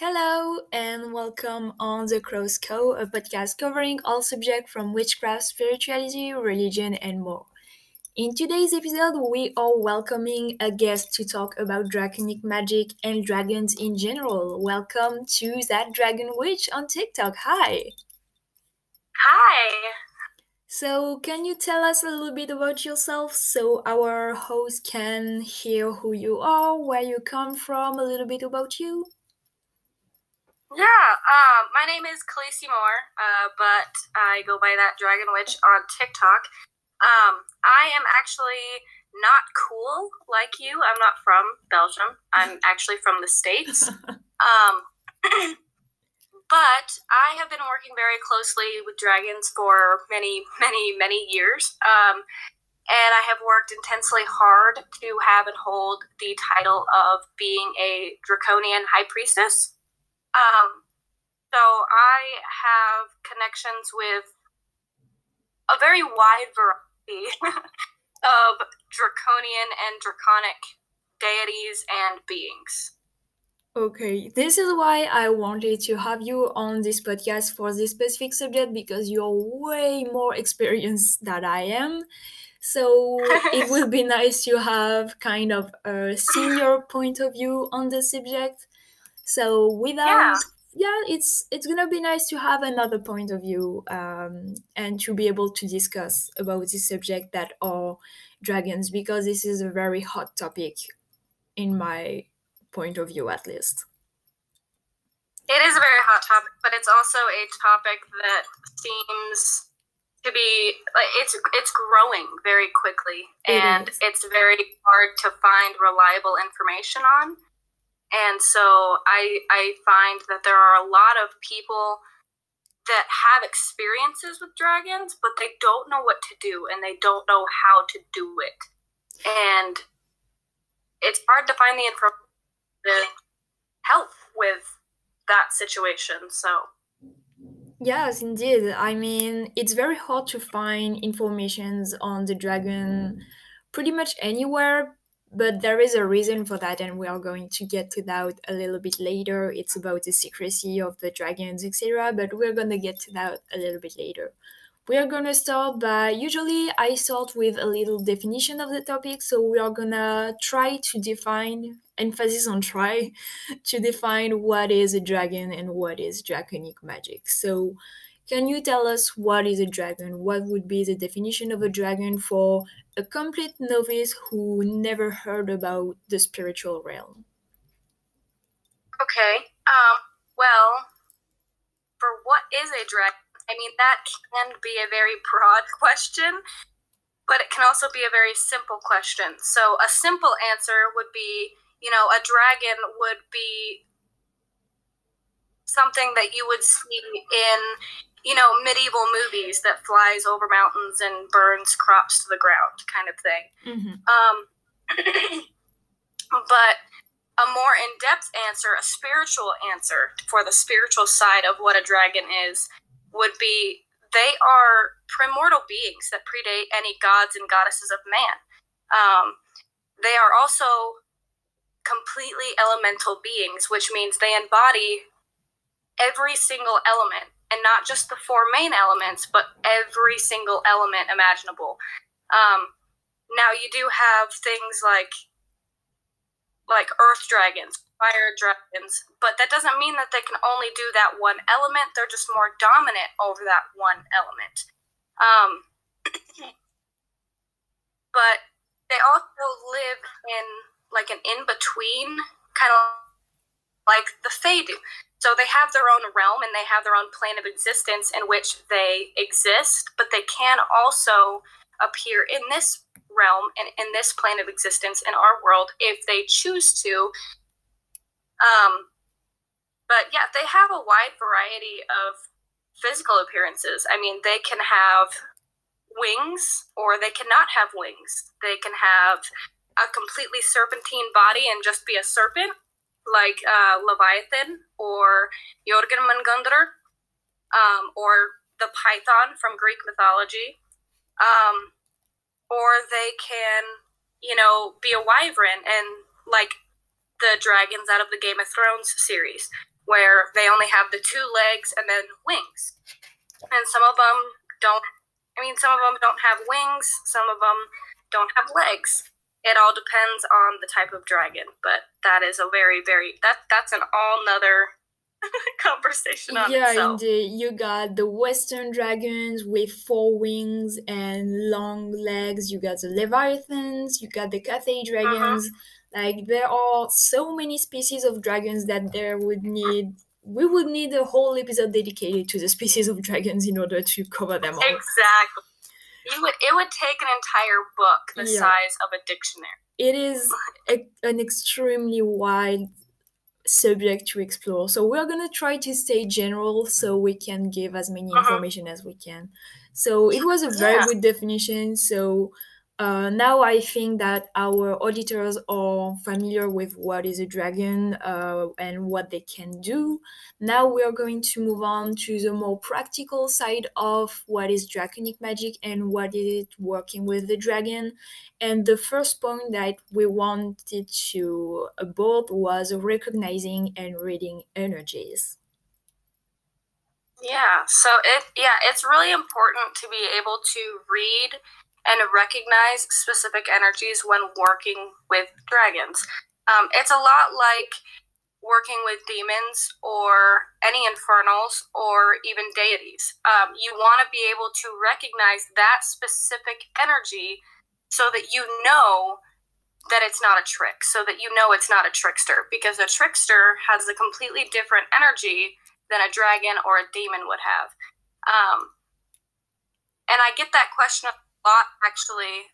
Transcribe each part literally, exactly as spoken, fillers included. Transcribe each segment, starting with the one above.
Hello and welcome on The Cross Co, a podcast covering all subjects from witchcraft, spirituality, religion and more. In today's episode, we are welcoming a guest to talk about draconic magic and dragons in general. Welcome to That Dragon Witch on TikTok. Hi! Hi! So, can you tell us a little bit about yourself so our host can hear who you are, where you come from, a little bit about you? Yeah, um, my name is Khaleesi Moore, uh, but I go by That Dragon Witch on TikTok. Um, I am actually not cool like you. I'm not from Belgium. I'm actually from the States. Um, but I have been working very closely with dragons for many, many, many years. Um, and I have worked intensely hard to have and hold the title of being a draconian high priestess. Um, so I have connections with a very wide variety of draconian and draconic deities and beings. Okay, this is why I wanted to have you on this podcast for this specific subject, because you're way more experienced than I am. So it would be nice to have kind of a senior point of view on the subject. So without, yeah. yeah, it's it's gonna be nice to have another point of view um, and to be able to discuss about this subject that are dragons, because this is a very hot topic in my point of view, at least. It is a very hot topic, but it's also a topic that seems to be, like, it's it's growing very quickly, and it it's very hard to find reliable information on. And so I I find that there are a lot of people that have experiences with dragons, but they don't know what to do, and they don't know how to do it. And it's hard to find the information to help with that situation, so. Yes, indeed. I mean, it's very hard to find information on the dragon pretty much anywhere. But there is a reason for that, and we are going to get to that a little bit later. It's about the secrecy of the dragons, et cetera. But we're going to get to that a little bit later. We are going to start by, usually I start with a little definition of the topic. So we are going to try to define, emphasis on try, to define what is a dragon and what is draconic magic. So can you tell us what is a dragon? What would be the definition of a dragon for a complete novice who never heard about the spiritual realm? Okay. Um, well, for what is a dragon? I mean, that can be a very broad question, but it can also be a very simple question. So a simple answer would be, you know, a dragon would be something that you would see in, you know, medieval movies that flies over mountains and burns crops to the ground kind of thing. Mm-hmm. Um, but a more in-depth answer, a spiritual answer for the spiritual side of what a dragon is, would be they are primordial beings that predate any gods and goddesses of man. Um, they are also completely elemental beings, which means they embody every single element. And not just the four main elements, but every single element imaginable. Um, now you do have things like like earth dragons, fire dragons, but that doesn't mean that they can only do that one element. They're just more dominant over that one element. Um, but they also live in like an in-between, kind of like the Fae do. So they have their own realm and they have their own plane of existence in which they exist, but they can also appear in this realm and in this plane of existence in our world if they choose to. Um, but yeah, they have a wide variety of physical appearances. I mean, they can have wings or they cannot have wings. They can have a completely serpentine body and just be a serpent, like uh, Leviathan or Jörmungandr, um, or the Python from Greek mythology. Um, or they can, you know, be a wyvern and like the dragons out of the Game of Thrones series. where they only have the two legs and then wings. And some of them don't, I mean, some of them don't have wings, some of them don't have legs. It all depends on the type of dragon, but that is a very, very, that that's an all nother conversation on yeah, itself. Yeah, indeed. You got the Western dragons with four wings and long legs. You got the Leviathans, you got the Cathay dragons. Uh-huh. Like, there are so many species of dragons that there would need... We would need a whole episode dedicated to the species of dragons in order to cover them all. Exactly. You would, it would take an entire book the yeah. size of a dictionary. It is a, an extremely wide subject to explore. So we're going to try to stay general so we can give as many uh-huh. information as we can. So it was a very yeah. good definition. So uh, now I think that our auditors are familiar with what is a dragon uh, and what they can do. Now we are going to move on to the more practical side of what is draconic magic and what is it working with the dragon. And the first point that we wanted to abort was recognizing and reading energies. Yeah, so it yeah, it's really important to be able to read and recognize specific energies when working with dragons. Um, it's a lot like working with demons or any infernals or even deities. Um, you want to be able to recognize that specific energy so that you know that it's not a trick, so that you know it's not a trickster, because a trickster has a completely different energy than a dragon or a demon would have. Um, and I get that question a lot, actually.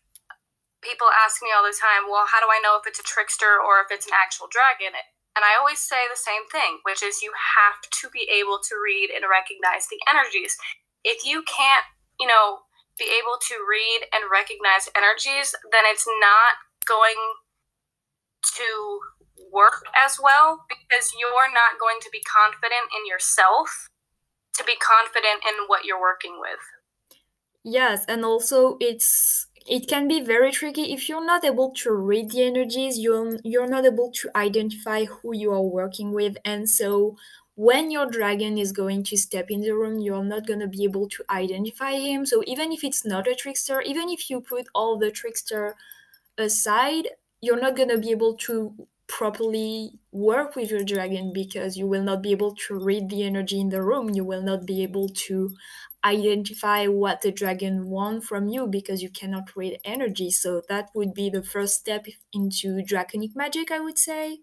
People ask me all the time, well, how do I know if it's a trickster or if it's an actual dragon? And I always say the same thing, which is you have to be able to read and recognize the energies. If you can't, you know, be able to read and recognize energies, then it's not going to work as well, because you're not going to be confident in yourself to be confident in what you're working with. Yes, and also it's it can be very tricky if you're not able to read the energies, you're, you're not able to identify who you are working with, and so when your dragon is going to step in the room, you're not going to be able to identify him. So even if it's not a trickster, even if you put all the trickster aside, you're not going to be able to properly work with your dragon because you will not be able to read the energy in the room. You will not be able to identify what the dragon wants from you because you cannot read energy. So that would be the first step into draconic magic, I would say.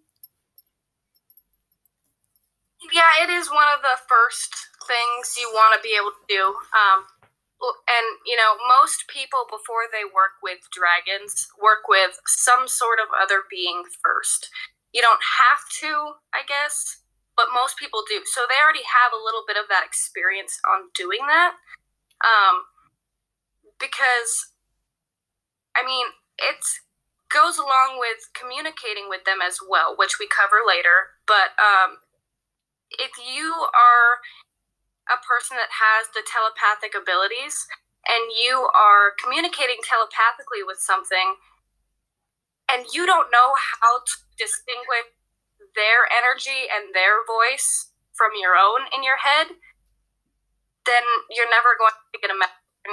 Yeah, it is one of the first things you want to be able to do. Um, and, you know, most people, before they work with dragons, work with some sort of other being first. You don't have to, I guess, but most people do. So they already have a little bit of that experience on doing that. Um, because, I mean, it goes along with communicating with them as well, which we cover later. But, um... if you are a person that has the telepathic abilities and you are communicating telepathically with something and you don't know how to distinguish their energy and their voice from your own in your head, then you're never going to get a message.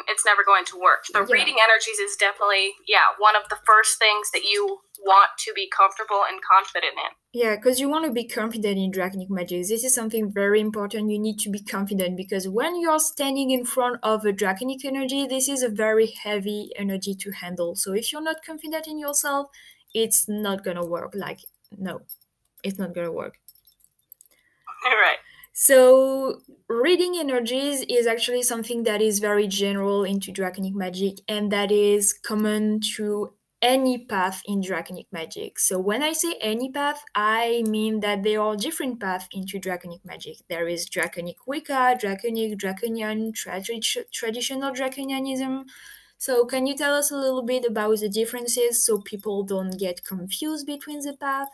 It's never going to work. So yeah. reading energies is definitely, yeah, one of the first things that you want to be comfortable and confident in. Yeah, because you want to be confident in draconic magic. This is something very important. You need to be confident because when you're standing in front of a draconic energy, this is a very heavy energy to handle. So if you're not confident in yourself, it's not going to work. Like, no, it's not going to work. All right. So reading energies is actually something that is very general into draconic magic and that is common to any path in draconic magic. So when I say any path, I mean that there are different paths into draconic magic. There is draconic Wicca, draconic, draconian, tra- tra- traditional draconianism. So can you tell us a little bit about the differences so people don't get confused between the paths?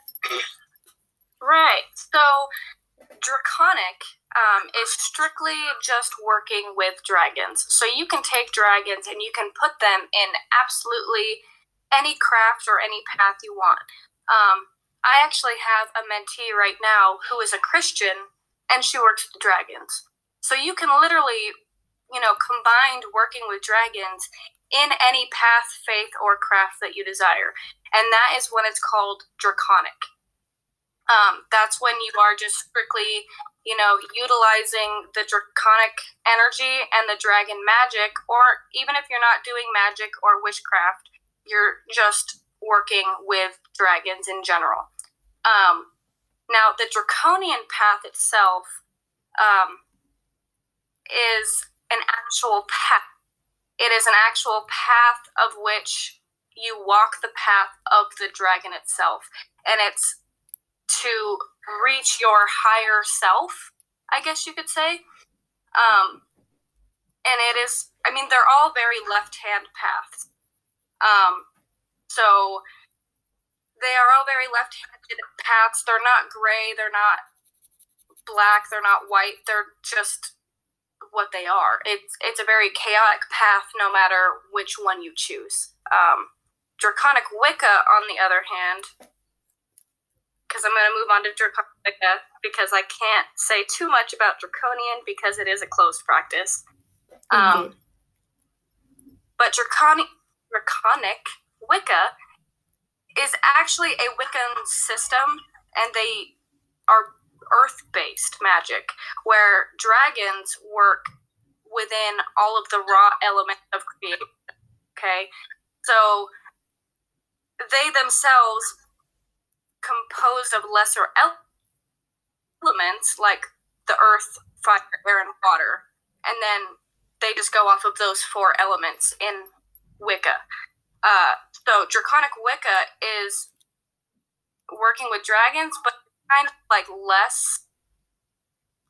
Right. So... Draconic um, is strictly just working with dragons. So you can take dragons and you can put them in absolutely any craft or any path you want. Um, I actually have a mentee right now who is a Christian and she works with dragons. So you can literally, you know, combine working with dragons in any path, faith, or craft that you desire. And that is when it's called draconic. Um, that's when you are just strictly, you know, utilizing the draconic energy and the dragon magic, or even if you're not doing magic or witchcraft, you're just working with dragons in general. Um, now, the draconian path itself um, is an actual path. It is an actual path of which you walk the path of the dragon itself. And it's to reach your higher self, I guess you could say. Um, and it is, I mean, they're all very left-hand paths. Um, so they are all very left-handed paths. They're not gray. They're not black. They're not white. They're just what they are. It's it's a very chaotic path no matter which one you choose. Um, Draconic Wicca, on the other hand, because I'm going to move on to Draconic Wicca because I can't say too much about Draconian because it is a closed practice. Um, mm-hmm. But Draconic, Draconic Wicca is actually a Wiccan system, and they are earth-based magic, where dragons work within all of the raw elements of creation. Okay, so they themselves, composed of lesser elements like the earth, fire, air, and water, and then they just go off of those four elements in Wicca. Uh, so Draconic Wicca is working with dragons, but kind of like less,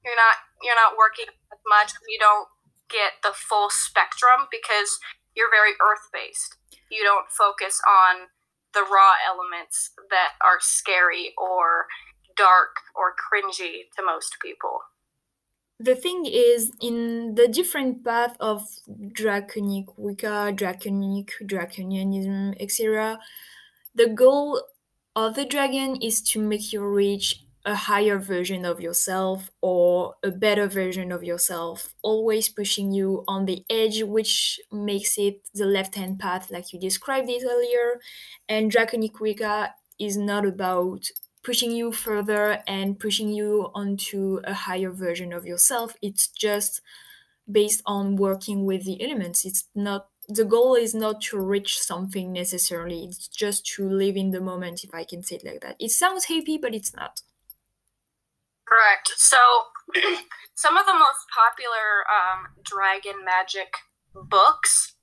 you're not you're not working as much, you don't get the full spectrum because you're very earth-based. You don't focus on the raw elements that are scary or dark or cringy to most people. The thing is, in the different path of Draconic Wicca, Draconic, Draconianism, et cetera, the goal of the dragon is to make you reach a higher version of yourself or a better version of yourself, always pushing you on the edge, which makes it the left-hand path like you described it earlier. And Draconic Wicca is not about pushing you further and pushing you onto a higher version of yourself. It's just based on working with the elements. It's not The goal is not to reach something necessarily. It's just to live in the moment, if I can say it like that. It sounds hippie, but it's not. Correct. So some of the most popular um, dragon magic books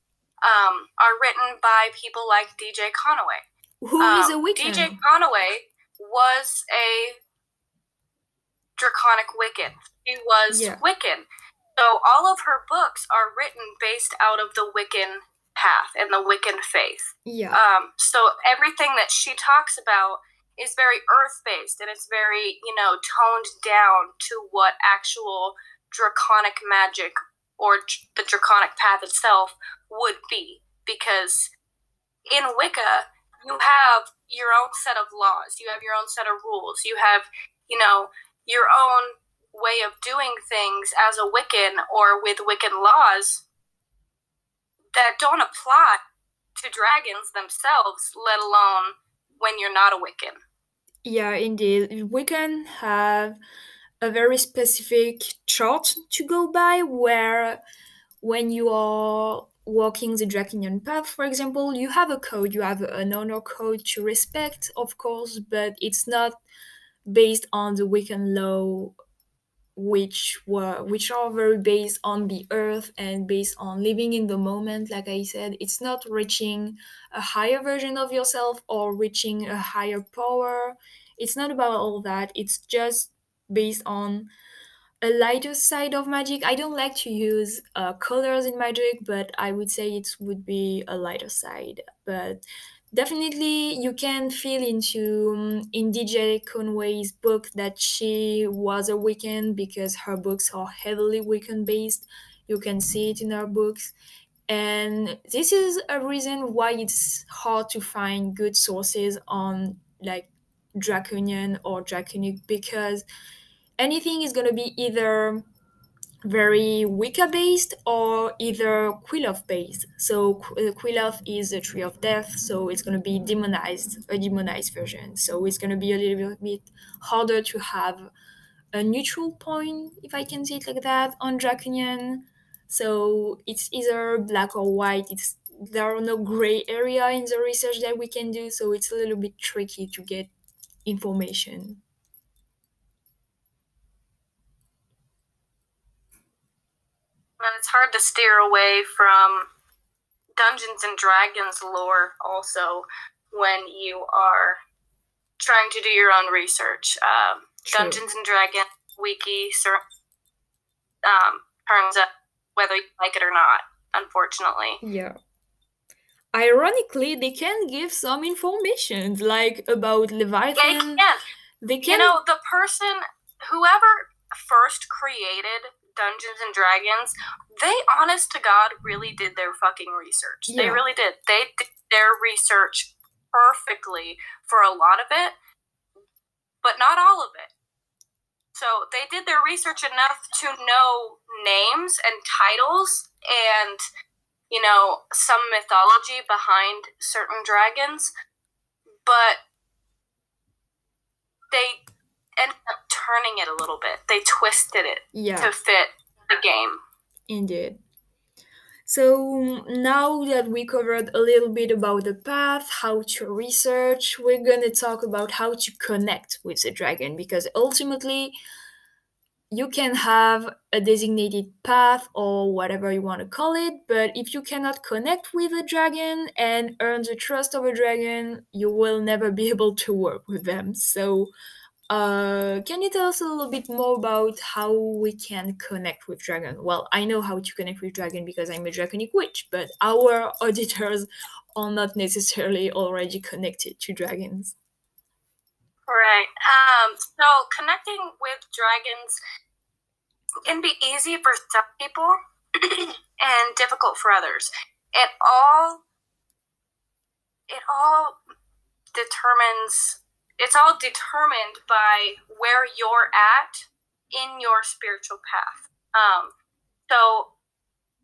um, are written by people like D J Conway. Who um, is a Wiccan? D J Conway was a Draconic Wiccan. She was yeah. Wiccan. So all of her books are written based out of the Wiccan path and the Wiccan faith. Yeah. Um, so everything that she talks about is very earth-based, and it's very, you know, toned down to what actual draconic magic or the draconic path itself would be. Because in Wicca, you have your own set of laws. You have your own set of rules. You have, you know, your own way of doing things as a Wiccan or with Wiccan laws that don't apply to dragons themselves, let alone when you're not a Wiccan. Yeah, indeed. Wiccan have a very specific chart to go by where when you are walking the Draconian path, for example, you have a code, you have an honor code to respect, of course, but it's not based on the Wiccan law, which were which are very based on the earth and based on living in the moment. Like I said, it's not reaching a higher version of yourself or reaching a higher power. It's not about all that. It's just based on a lighter side of magic. I don't like to use uh, colors in magic, but I would say it would be a lighter side. But definitely, you can feel into um, in D J Conway's book that she was a Wiccan because her books are heavily Wiccan-based. You can see it in her books. And this is a reason why it's hard to find good sources on like Draconian or Draconic, because anything is going to be either very Wicca based or either Quillof based. So Quillof is a tree of death, so it's going to be demonized, a demonized version. So it's going to be a little bit harder to have a neutral point, if I can say it like that, on Draconian. So it's either black or white. It's there are no gray area in the research that we can do, so it's a little bit tricky to get information. And it's hard to steer away from Dungeons and Dragons lore also when you are trying to do your own research. Um, Dungeons and Dragons wiki um, turns up whether you like it or not, unfortunately. Yeah. Ironically, they can give some information, like about Leviathan. Yeah, they can. They can. You know, the person, whoever first created Dungeons and Dragons, they honest to God really did their fucking research. Yeah. They really did. They did their research perfectly for a lot of it, but not all of it. So they did their research enough to know names and titles and, you know, some mythology behind certain dragons, but they ended up turning it a little bit. They twisted it yeah. to fit the game. Indeed. So now that we covered a little bit about the path, how to research, we're going to talk about how to connect with the dragon, because ultimately you can have a designated path or whatever you want to call it, but if you cannot connect with a dragon and earn the trust of a dragon, you will never be able to work with them. So Uh, can you tell us a little bit more about how we can connect with dragon? Well, I know how to connect with dragon because I'm a draconic witch, but our auditors are not necessarily already connected to dragons. Right. Um, so connecting with dragons can be easy for some people and difficult for others. It all, it all determines... It's all determined by where you're at in your spiritual path. Um, so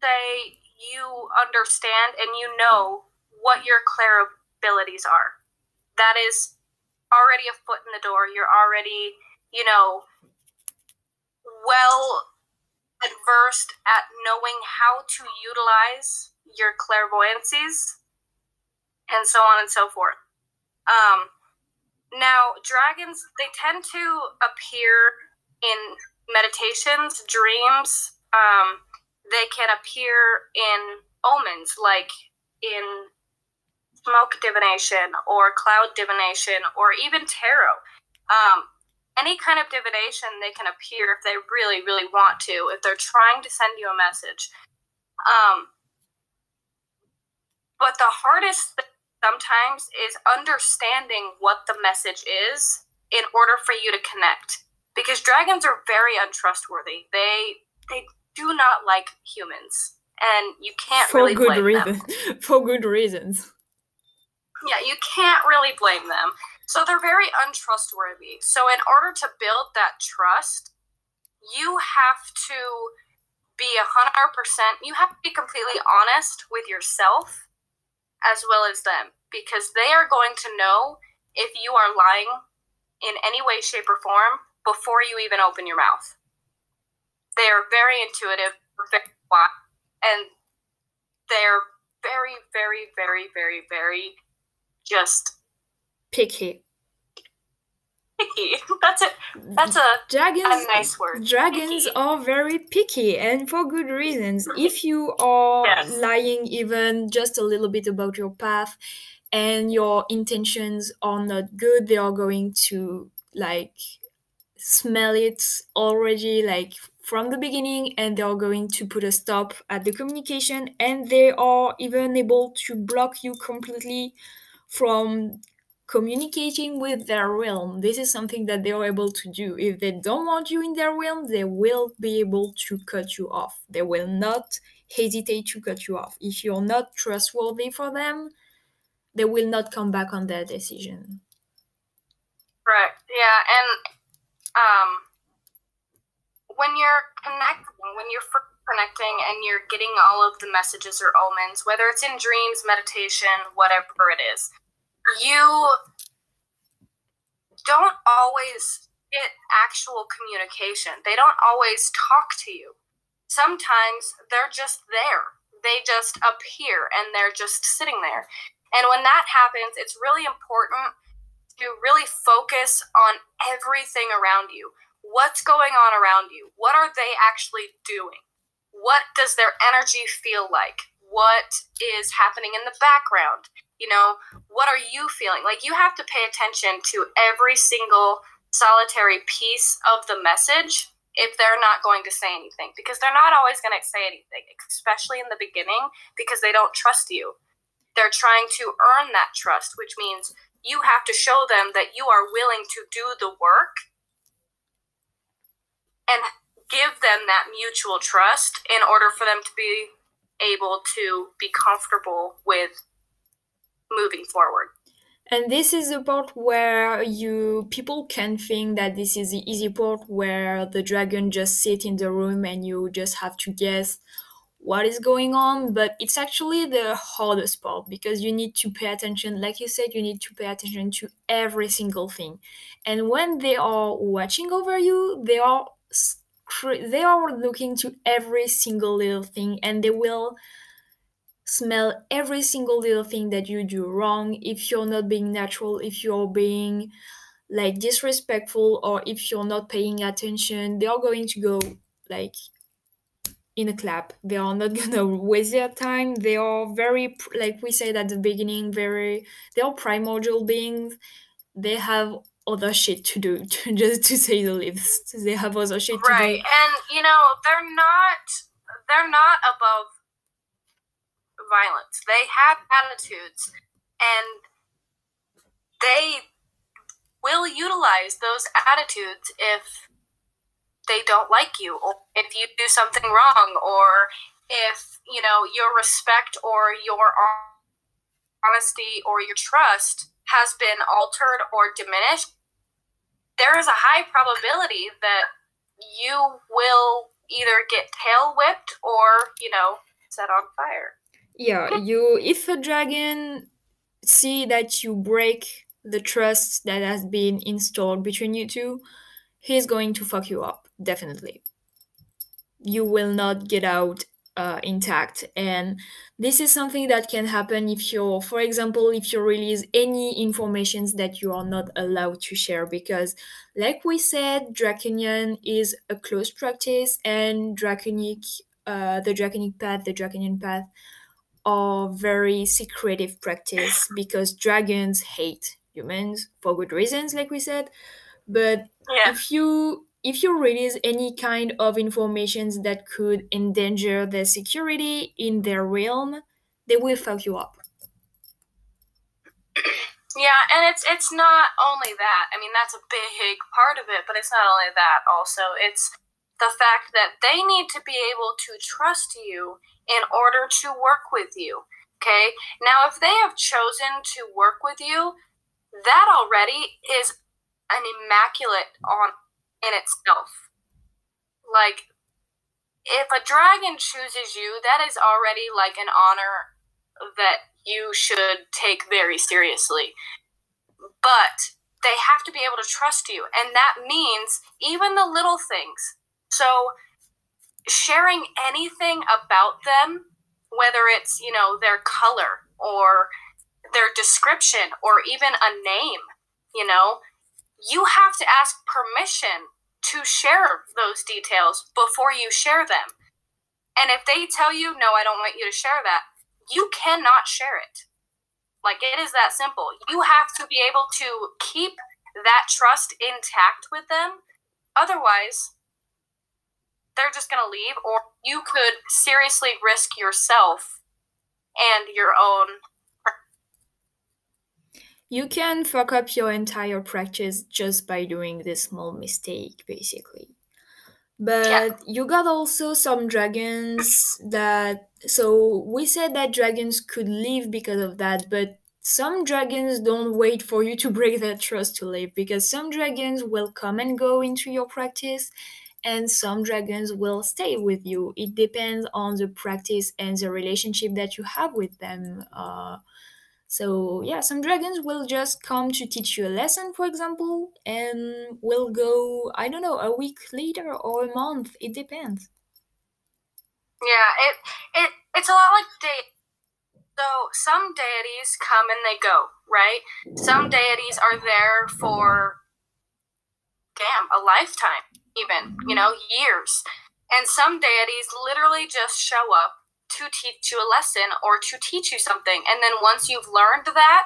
say you understand and you know what your clair abilities are. That is already a foot in the door. You're already, you know, well adversed at knowing how to utilize your clairvoyancies and so on and so forth. Um, Now, dragons, they tend to appear in meditations, dreams. Um, they can appear in omens, like in smoke divination or cloud divination or even tarot. Um, any kind of divination, they can appear if they really, really want to, if they're trying to send you a message. Um, but the hardest thing sometimes is understanding what the message is in order for you to connect, because dragons are very untrustworthy. They they do not like humans, and you can't for really good blame reason. them. For good reasons. Yeah, you can't really blame them. So they're very untrustworthy. So in order to build that trust, you have to be a hundred percent. You have to be completely honest with yourself as well as them, because they are going to know if you are lying in any way, shape, or form before you even open your mouth. They are very intuitive, and they're very, very, very, very, very just... Picky. Picky. That's it. That's a, dragons, a nice word. Dragons picky. Are very picky, and for good reasons. If you are yes. lying even just a little bit about your path and your intentions are not good, they are going to like smell it already like from the beginning, and they are going to put a stop at the communication, and they are even able to block you completely from communicating with their realm. This is something that they are able to do. If they don't want you in their realm, they will be able to cut you off. They will not hesitate to cut you off. If you're not trustworthy for them, they will not come back on their decision. Right. Yeah, and um, when you're connecting, when you're connecting and you're getting all of the messages or omens, whether it's in dreams, meditation, whatever it is, you don't always get actual communication. They don't always talk to you. Sometimes they're just there. They just appear and they're just sitting there. And when that happens, it's really important to really focus on everything around you. What's going on around you? What are they actually doing? What does their energy feel like? What is happening in the background? You know, what are you feeling? Like, you have to pay attention to every single solitary piece of the message if they're not going to say anything, because they're not always going to say anything, especially in the beginning, because they don't trust you. They're trying to earn that trust, which means you have to show them that you are willing to do the work and give them that mutual trust in order for them to be able to be comfortable with moving forward. And this is the part where you people can think that this is the easy part where the dragon just sits in the room and you just have to guess what is going on, but it's actually the hardest part because you need to pay attention. Like you said, you need to pay attention to every single thing. And when they are watching over you, they are they are looking to every single little thing, and they will smell every single little thing that you do wrong, if you're not being natural, if you're being like disrespectful, or if you're not paying attention. They are going to go like in a clap. They are not gonna waste their time. They are very, like we said at the beginning, very, they are primordial beings. They have other shit to do, to, just to say the least. They have other shit right. to do. Right, and you know, they're not, they're not above violence. They have attitudes, and they will utilize those attitudes if they don't like you, or if you do something wrong, or if, you know, your respect or your honesty or your trust has been altered or diminished, there is a high probability that you will either get tail whipped or, you know, set on fire. Yeah, you. If a dragon see that you break the trust that has been installed between you two, he's going to fuck you up, definitely. You will not get out uh, intact, and this is something that can happen if you're, for example, if you release any informations that you are not allowed to share, because, like we said, Draconian is a closed practice, and Draconic, uh, the Draconic path, the Draconian path, are very secretive practice because dragons hate humans for good reasons, like we said. But yeah. if you if you release any kind of information that could endanger their security in their realm, they will fuck you up. Yeah, and it's it's not only that. I mean, that's a big part of it, but it's not only that. Also, it's the fact that they need to be able to trust you in order to work with you, okay? Now, if they have chosen to work with you, that already is an immaculate on in itself. Like, if a dragon chooses you, that is already like an honor that you should take very seriously. But they have to be able to trust you, and that means even the little things. So sharing anything about them, whether it's, you know, their color or their description or even a name, you know, you have to ask permission to share those details before you share them. And if they tell you, no, I don't want you to share that, you cannot share it. Like, it is that simple. You have to be able to keep that trust intact with them. Otherwise, they're just going to leave, or you could seriously risk yourself and your own. You can fuck up your entire practice just by doing this small mistake, basically. But yeah. You got also some dragons that... So we said that dragons could leave because of that, but Some dragons don't wait for you to break that trust to leave, because some dragons will come and go into your practice, and some dragons will stay with you. It depends on the practice and the relationship that you have with them. Uh, so yeah, some dragons will just come to teach you a lesson, for example, and will go, I don't know, a week later or a month. It depends. Yeah, it it it's a lot like dating. So some deities come and they go, right? Some deities are there for, damn, a lifetime even, you know, years. And some deities literally just show up to teach you a lesson or to teach you something. And then once you've learned that,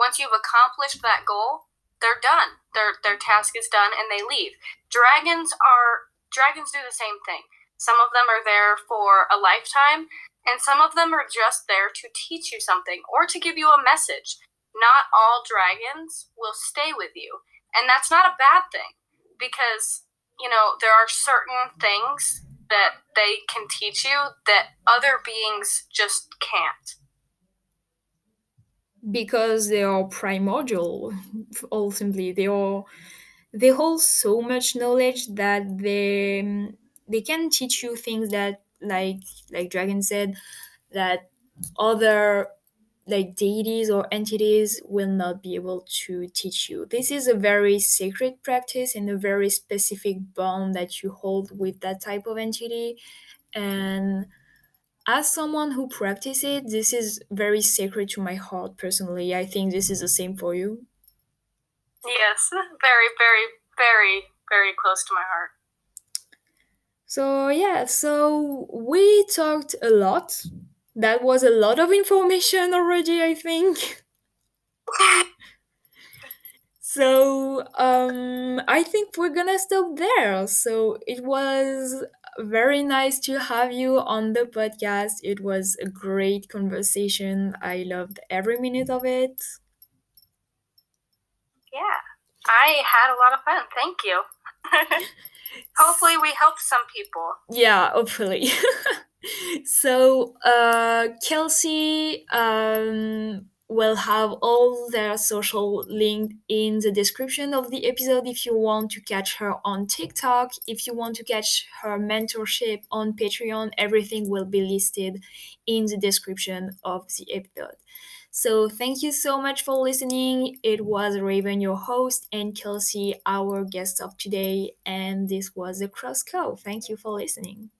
once you've accomplished that goal, they're done. Their their task is done and they leave. Dragons are, dragons do the same thing. Some of them are there for a lifetime. And some of them are just there to teach you something or to give you a message. Not all dragons will stay with you. And that's not a bad thing, because, you know, there are certain things that they can teach you that other beings just can't. Because they are primordial, ultimately. They are, they hold so much knowledge that they they can teach you things that, like like Dragon said, that other like deities or entities will not be able to teach you. This is a very sacred practice and a very specific bond that you hold with that type of entity. And as someone who practices it, this is very sacred to my heart personally. I think this is the same for you. Yes, very, very, very, very close to my heart. So yeah, so we talked a lot. That was a lot of information already, I think. So um, I think we're gonna stop there. So it was very nice to have you on the podcast. It was a great conversation. I loved every minute of it. Yeah, I had a lot of fun. Thank you. Hopefully we helped some people. Yeah, hopefully. So, uh, Kelsey um, will have all their social link in the description of the episode if you want to catch her on TikTok, if you want to catch her mentorship on Patreon. Everything will be listed in the description of the episode. So thank you so much for listening. It was Raven, your host, and Kelsey, our guest of today. And this was The Cross Co. Thank you for listening.